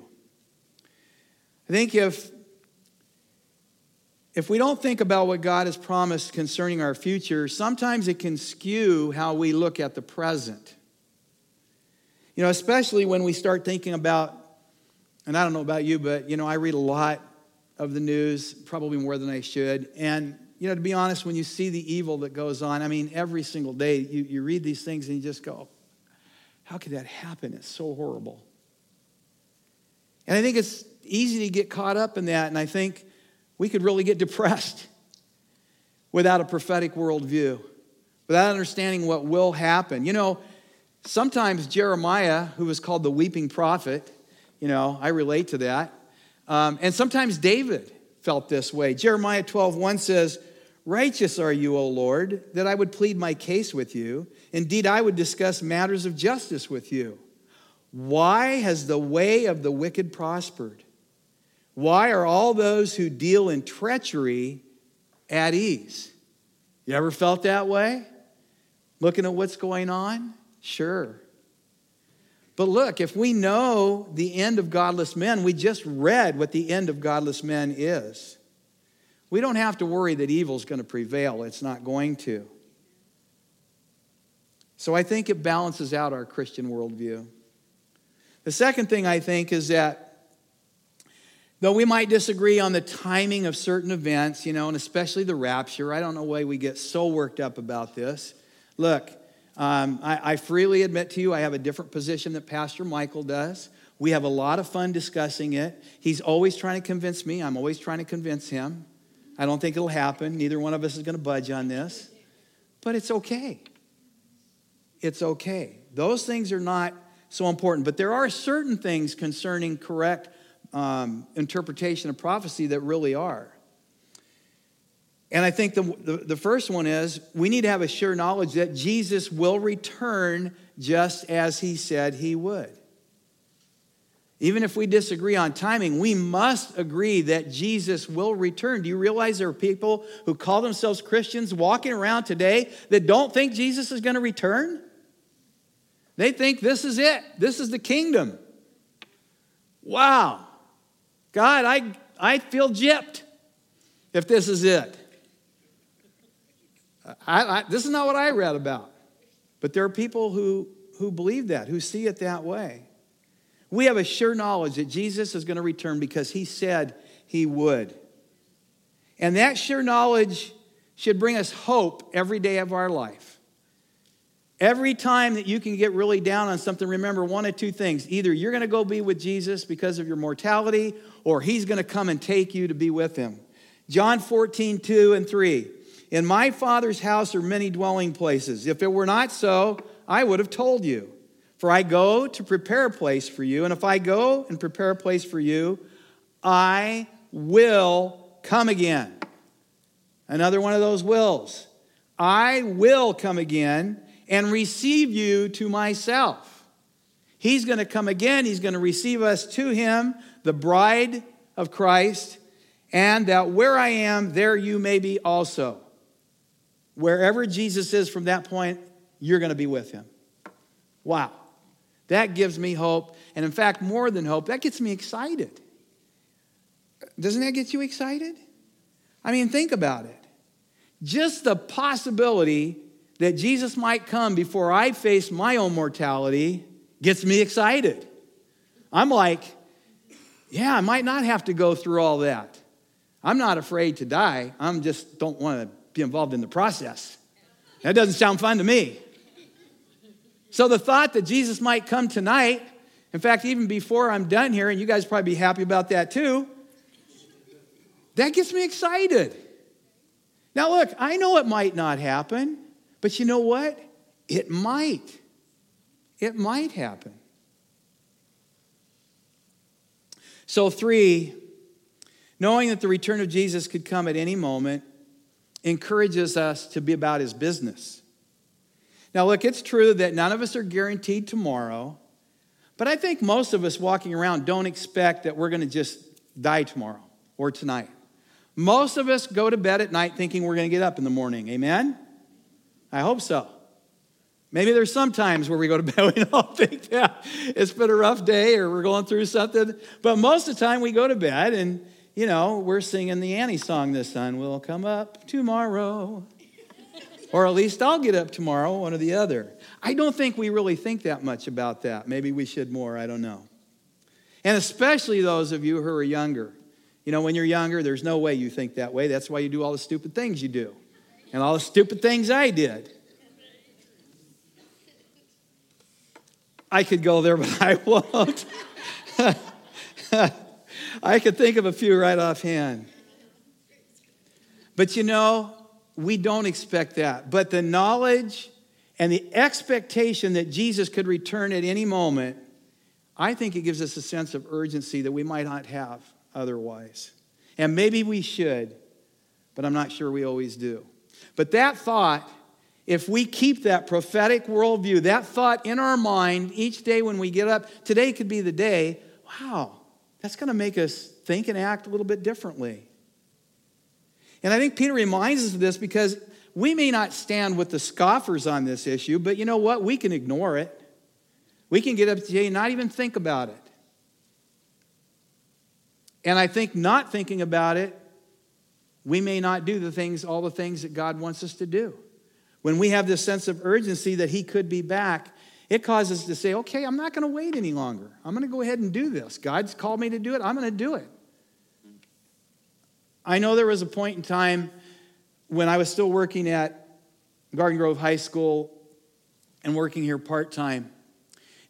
I think if we don't think about what God has promised concerning our future, sometimes it can skew how we look at the present. You know, especially when we start thinking about, and I don't know about you, but, you know, I read a lot of the news, probably more than I should. And, you know, to be honest, when you see the evil that goes on, I mean, every single day you read these things and you just go, how could that happen? It's so horrible. And I think it's easy to get caught up in that, and I think we could really get depressed without a prophetic worldview, without understanding what will happen. You know, sometimes Jeremiah, who was called the weeping prophet, you know, I relate to that. And sometimes David felt this way. Jeremiah 12:1 says, "Righteous are you, O Lord, that I would plead my case with you. Indeed, I would discuss matters of justice with you. Why has the way of the wicked prospered? Why are all those who deal in treachery at ease?" You ever felt that way? Looking at what's going on? Sure. But look, if we know the end of godless men, we just read what the end of godless men is. We don't have to worry that evil's going to prevail. It's not going to. So I think it balances out our Christian worldview. The second thing I think is that though we might disagree on the timing of certain events, you know, and especially the rapture. I don't know why we get so worked up about this. Look, I freely admit to you I have a different position than Pastor Michael does. We have a lot of fun discussing it. He's always trying to convince me. I'm always trying to convince him. I don't think it'll happen. Neither one of us is going to budge on this. But it's okay. It's okay. Those things are not so important. But there are certain things concerning correct interpretation of prophecy that really are. And I think the first one is we need to have a sure knowledge that Jesus will return just as he said he would. Even if we disagree on timing, we must agree that Jesus will return. Do you realize there are people who call themselves Christians walking around today that don't think Jesus is going to return? They think this is it. This is the kingdom. Wow. God, I feel gypped if this is it. This is not what I read about. But there are people who believe that, who see it that way. We have a sure knowledge that Jesus is going to return because he said he would. And that sure knowledge should bring us hope every day of our life. Every time that you can get really down on something, remember one of two things. Either you're going to go be with Jesus because of your mortality, or he's going to come and take you to be with him. John 14:2-3. "In my Father's house are many dwelling places. If it were not so, I would have told you. For I go to prepare a place for you. And if I go and prepare a place for you, I will come again." Another one of those wills. "I will come again and receive you to myself." He's going to come again. He's going to receive us to him, the bride of Christ, and that where I am, there you may be also. Wherever Jesus is from that point, you're going to be with him. Wow. That gives me hope. And in fact, more than hope, that gets me excited. Doesn't that get you excited? I mean, think about it. Just the possibility that Jesus might come before I face my own mortality gets me excited. I'm like, yeah, I might not have to go through all that. I'm not afraid to die. I'm just don't want to be involved in the process. That doesn't sound fun to me. So the thought that Jesus might come tonight, in fact, even before I'm done here, and you guys probably be happy about that too, that gets me excited. Now look, I know it might not happen, but you know what? It might. It might happen. So 3, knowing that the return of Jesus could come at any moment encourages us to be about his business. Now look, it's true that none of us are guaranteed tomorrow, but I think most of us walking around don't expect that we're going to just die tomorrow or tonight. Most of us go to bed at night thinking we're going to get up in the morning. Amen? I hope so. Maybe there's some times where we go to bed, we don't think that it's been a rough day or we're going through something. But most of the time we go to bed and, you know, we're singing the Annie song, the sun will come up tomorrow. Or at least I'll get up tomorrow, one or the other. I don't think we really think that much about that. Maybe we should more, I don't know. And especially those of you who are younger. You know, when you're younger, there's no way you think that way. That's why you do all the stupid things you do. And all the stupid things I did. I could go there, but I won't. I could think of a few right offhand. But you know, we don't expect that. But the knowledge and the expectation that Jesus could return at any moment, I think it gives us a sense of urgency that we might not have otherwise. And maybe we should, but I'm not sure we always do. But that thought, if we keep that prophetic worldview, that thought in our mind each day when we get up, today could be the day, wow, that's going to make us think and act a little bit differently. And I think Peter reminds us of this because we may not stand with the scoffers on this issue, but you know what? We can ignore it. We can get up today and not even think about it. And I think not thinking about it, we may not do all the things that God wants us to do. When we have this sense of urgency that he could be back, it causes us to say, okay, I'm not going to wait any longer. I'm going to go ahead and do this. God's called me to do it. I'm going to do it. I know there was a point in time when I was still working at Garden Grove High School and working here part-time.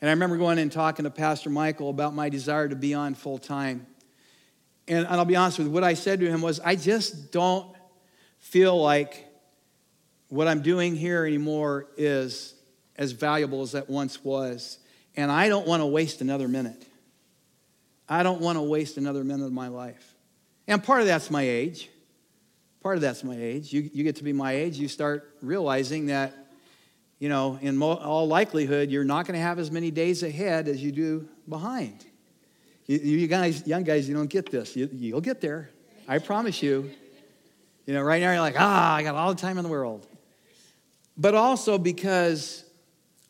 And I remember going in and talking to Pastor Michael about my desire to be on full-time. And I'll be honest with you, what I said to him was, I just don't feel like what I'm doing here anymore is as valuable as that once was. And I don't want to waste another minute. I don't want to waste another minute of my life. And part of that's my age. You get to be my age, you start realizing that, you know, in all likelihood, you're not going to have as many days ahead as you do behind. You guys, young guys, you don't get this. You'll get there. I promise you. You know, right now you're like, I got all the time in the world. But also because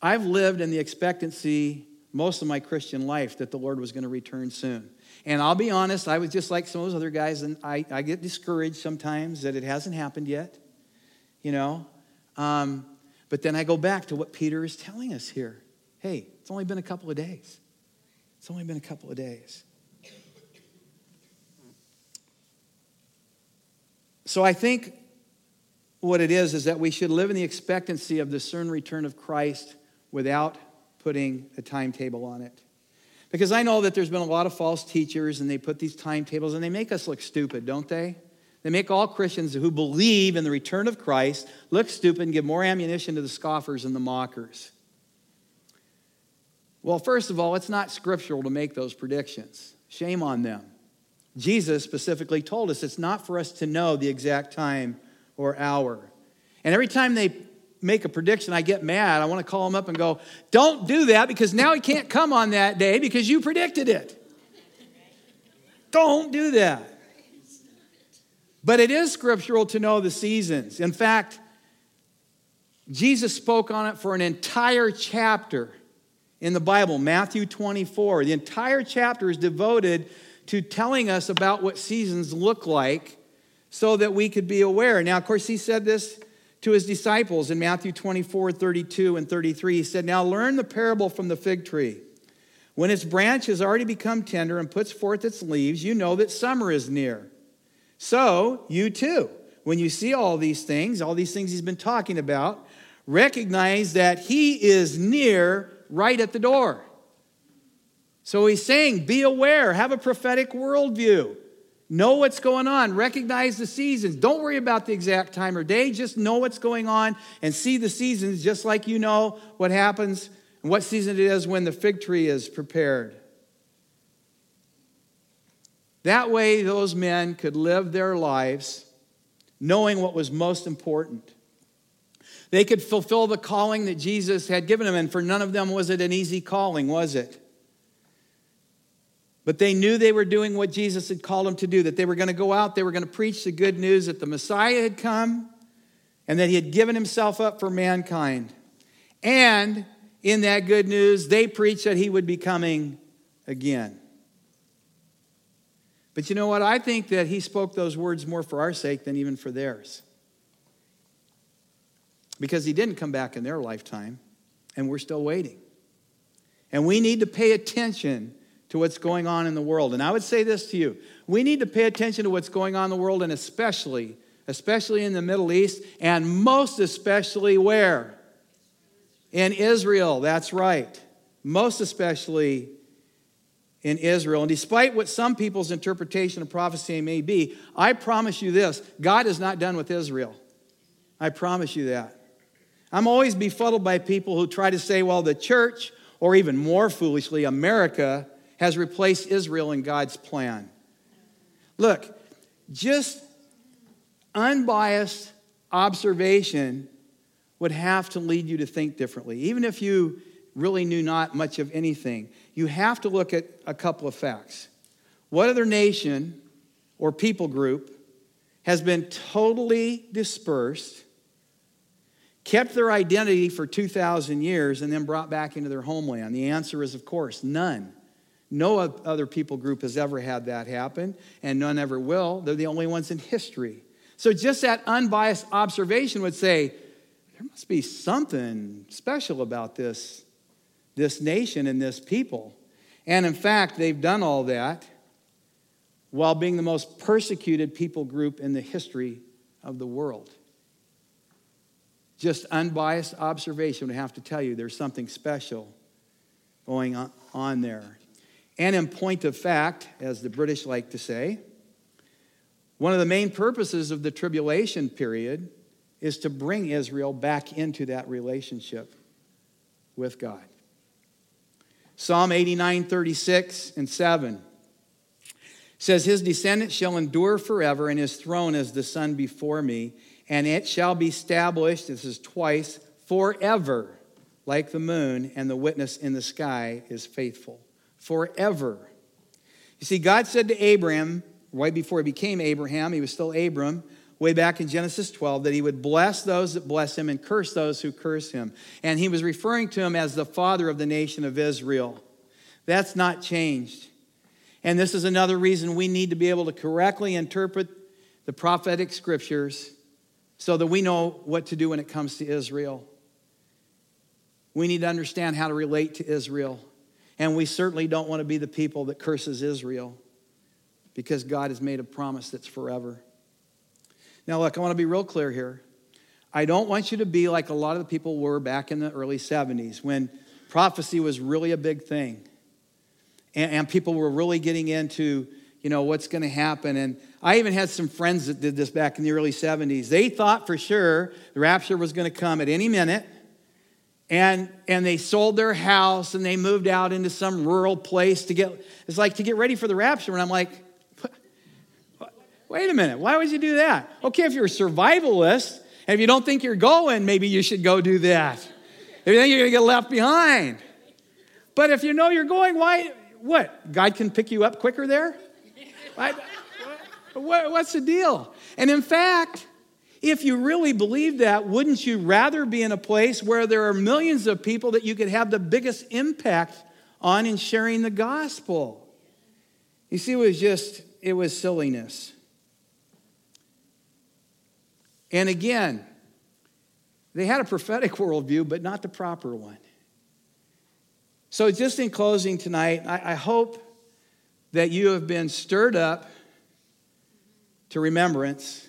I've lived in the expectancy most of my Christian life that the Lord was going to return soon. And I'll be honest, I was just like some of those other guys, and I get discouraged sometimes that it hasn't happened yet, you know. But then I go back to what Peter is telling us here. Hey, it's only been a couple of days. It's only been a couple of days. So I think what it is that we should live in the expectancy of the certain return of Christ without putting a timetable on it. Because I know that there's been a lot of false teachers, and they put these timetables, and they make us look stupid, don't they? They make all Christians who believe in the return of Christ look stupid and give more ammunition to the scoffers and the mockers. Well, first of all, it's not scriptural to make those predictions. Shame on them. Jesus specifically told us it's not for us to know the exact time or hour. And every time they make a prediction, I get mad. I want to call them up and go, don't do that because now he can't come on that day because you predicted it. Don't do that. But it is scriptural to know the seasons. In fact, Jesus spoke on it for an entire chapter in the Bible, Matthew 24. The entire chapter is devoted to telling us about what seasons look like so that we could be aware. Now, of course, he said this to his disciples in Matthew 24, 32 and 33. He said, now learn the parable from the fig tree. When its branch has already become tender and puts forth its leaves, you know that summer is near. So you too, when you see all these things he's been talking about, recognize that he is near, right at the door. So he's saying, be aware, have a prophetic worldview. Know what's going on. Recognize the seasons. Don't worry about the exact time or day. Just know what's going on and see the seasons, just like you know what happens and what season it is when the fig tree is prepared. That way, those men could live their lives knowing what was most important. They could fulfill the calling that Jesus had given them, and for none of them was it an easy calling, was it? But they knew they were doing what Jesus had called them to do, that they were going to go out, they were going to preach the good news that the Messiah had come and that he had given himself up for mankind. And in that good news, they preached that he would be coming again. But you know what? I think that he spoke those words more for our sake than even for theirs. Because he didn't come back in their lifetime, and we're still waiting. And we need to pay attention to what's going on in the world. And I would say this to you. We need to pay attention to what's going on in the world, and especially in the Middle East, and most especially where? In Israel, that's right. Most especially in Israel. And despite what some people's interpretation of prophecy may be, I promise you this, God is not done with Israel. I promise you that. I'm always befuddled by people who try to say, well, the church, or even more foolishly, America, has replaced Israel in God's plan. Look, just unbiased observation would have to lead you to think differently, even if you really knew not much of anything. You have to look at a couple of facts. What other nation or people group has been totally dispersed, kept their identity for 2,000 years, and then brought back into their homeland? The answer is, of course, none. No other people group has ever had that happen, and none ever will. They're the only ones in history. So just that unbiased observation would say, there must be something special about this nation and this people. And in fact, they've done all that while being the most persecuted people group in the history of the world. Just unbiased observation would have to tell you there's something special going on there. And in point of fact, as the British like to say, one of the main purposes of the tribulation period is to bring Israel back into that relationship with God. Psalm 89, 36 and 7 says, his descendants shall endure forever, and his throne is the sun before me, and it shall be established, this is twice, forever, like the moon, and the witness in the sky is faithful. Forever. You see, God said to Abraham, right before he became Abraham, he was still Abram, way back in Genesis 12, that he would bless those that bless him and curse those who curse him. And he was referring to him as the father of the nation of Israel. That's not changed. And this is another reason we need to be able to correctly interpret the prophetic scriptures so that we know what to do when it comes to Israel. We need to understand how to relate to Israel. And we certainly don't want to be the people that curses Israel, because God has made a promise that's forever. Now, look, I want to be real clear here. I don't want you to be like a lot of the people were back in the early 70s when prophecy was really a big thing. And people were really getting into, you know, what's going to happen. And I even had some friends that did this back in the early 70s. They thought for sure the rapture was going to come at any minute. And they sold their house and they moved out into some rural place to get ready for the rapture. And I'm like, wait a minute, why would you do that? Okay, if you're a survivalist, and if you don't think you're going, maybe you should go do that. If you think you're going to get left behind. But if you know you're going, why? What? God can pick you up quicker there? What's the deal? And in fact, if you really believe that, wouldn't you rather be in a place where there are millions of people that you could have the biggest impact on in sharing the gospel? You see, it was silliness. And again, they had a prophetic worldview, but not the proper one. So just in closing tonight, I hope that you have been stirred up to remembrance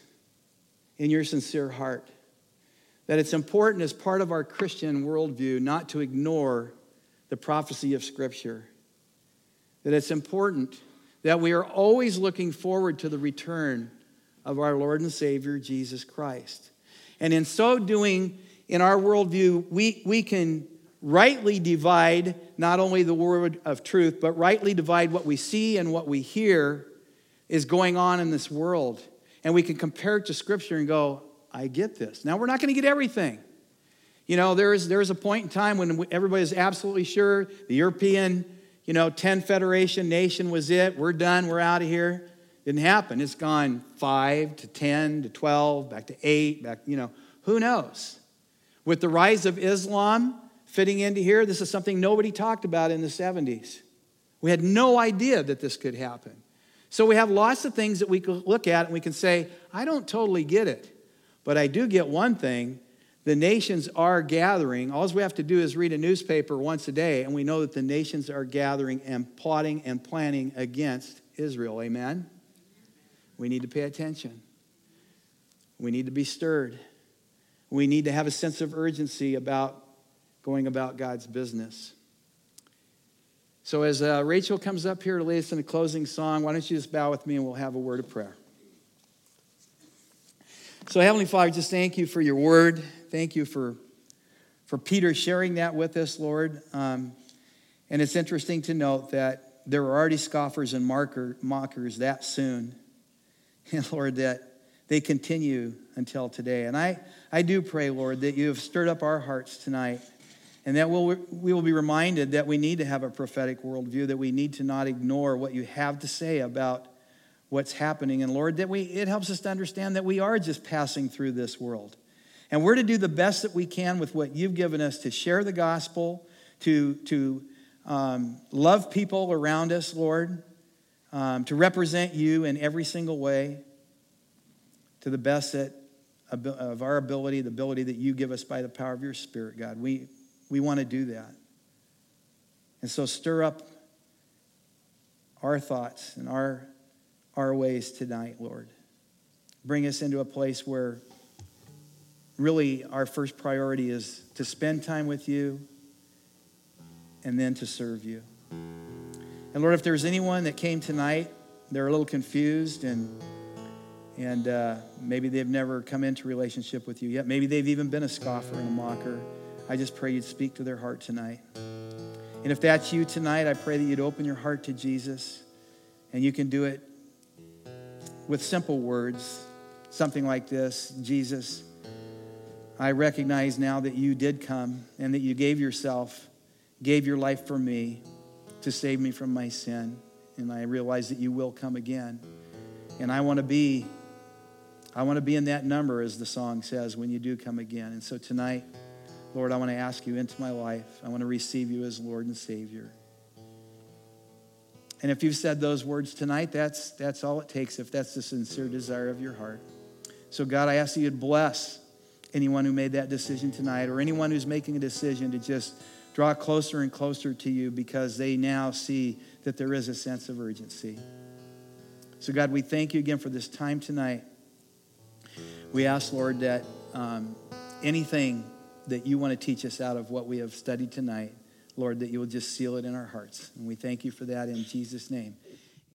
in your sincere heart, that it's important as part of our Christian worldview not to ignore the prophecy of Scripture, that it's important that we are always looking forward to the return of our Lord and Savior, Jesus Christ. And in so doing, in our worldview, we can rightly divide not only the word of truth, but rightly divide what we see and what we hear is going on in this world. And we can compare it to Scripture and go, I get this. Now, we're not going to get everything. You know, there is a point in time when everybody's absolutely sure the European, 10 federation nation was it. We're done. We're out of here. Didn't happen. It's gone 5 to 10 to 12, back to 8, back, who knows? With the rise of Islam fitting into here, this is something nobody talked about in the 70s. We had no idea that this could happen. So we have lots of things that we could look at and we can say, I don't totally get it, but I do get one thing. The nations are gathering. All we have to do is read a newspaper once a day, and we know that the nations are gathering and plotting and planning against Israel. Amen? We need to pay attention. We need to be stirred. We need to have a sense of urgency about going about God's business. So as Rachel comes up here to lead us in a closing song, why don't you just bow with me and we'll have a word of prayer. So Heavenly Father, just thank you for your word. Thank you for Peter sharing that with us, Lord. And it's interesting to note that there were already scoffers and mockers that soon. And Lord, that they continue until today. And I do pray, Lord, that you have stirred up our hearts tonight. And that we will be reminded that we need to have a prophetic worldview, that we need to not ignore what you have to say about what's happening. And Lord, that it helps us to understand that we are just passing through this world. And we're to do the best that we can with what you've given us to share the gospel, to love people around us, Lord, to represent you in every single way to the best of our ability, the ability that you give us by the power of your Spirit, God. We want to do that. And so stir up our thoughts and our ways tonight, Lord. Bring us into a place where really our first priority is to spend time with you and then to serve you. And Lord, if there's anyone that came tonight, they're a little confused and maybe they've never come into relationship with you yet. Maybe they've even been a scoffer and a mocker. I just pray you'd speak to their heart tonight. And if that's you tonight, I pray that you'd open your heart to Jesus. And you can do it with simple words, something like this. Jesus, I recognize now that you did come and that you gave your life for me to save me from my sin. And I realize that you will come again. And I want to be in that number, as the song says, when you do come again. And so tonight, Lord, I want to ask you into my life. I want to receive you as Lord and Savior. And if you've said those words tonight, that's all it takes if that's the sincere desire of your heart. So God, I ask that you'd bless anyone who made that decision tonight or anyone who's making a decision to just draw closer and closer to you because they now see that there is a sense of urgency. So God, we thank you again for this time tonight. We ask, Lord, that anything that you want to teach us out of what we have studied tonight, Lord, that you will just seal it in our hearts. And we thank you for that in Jesus' name.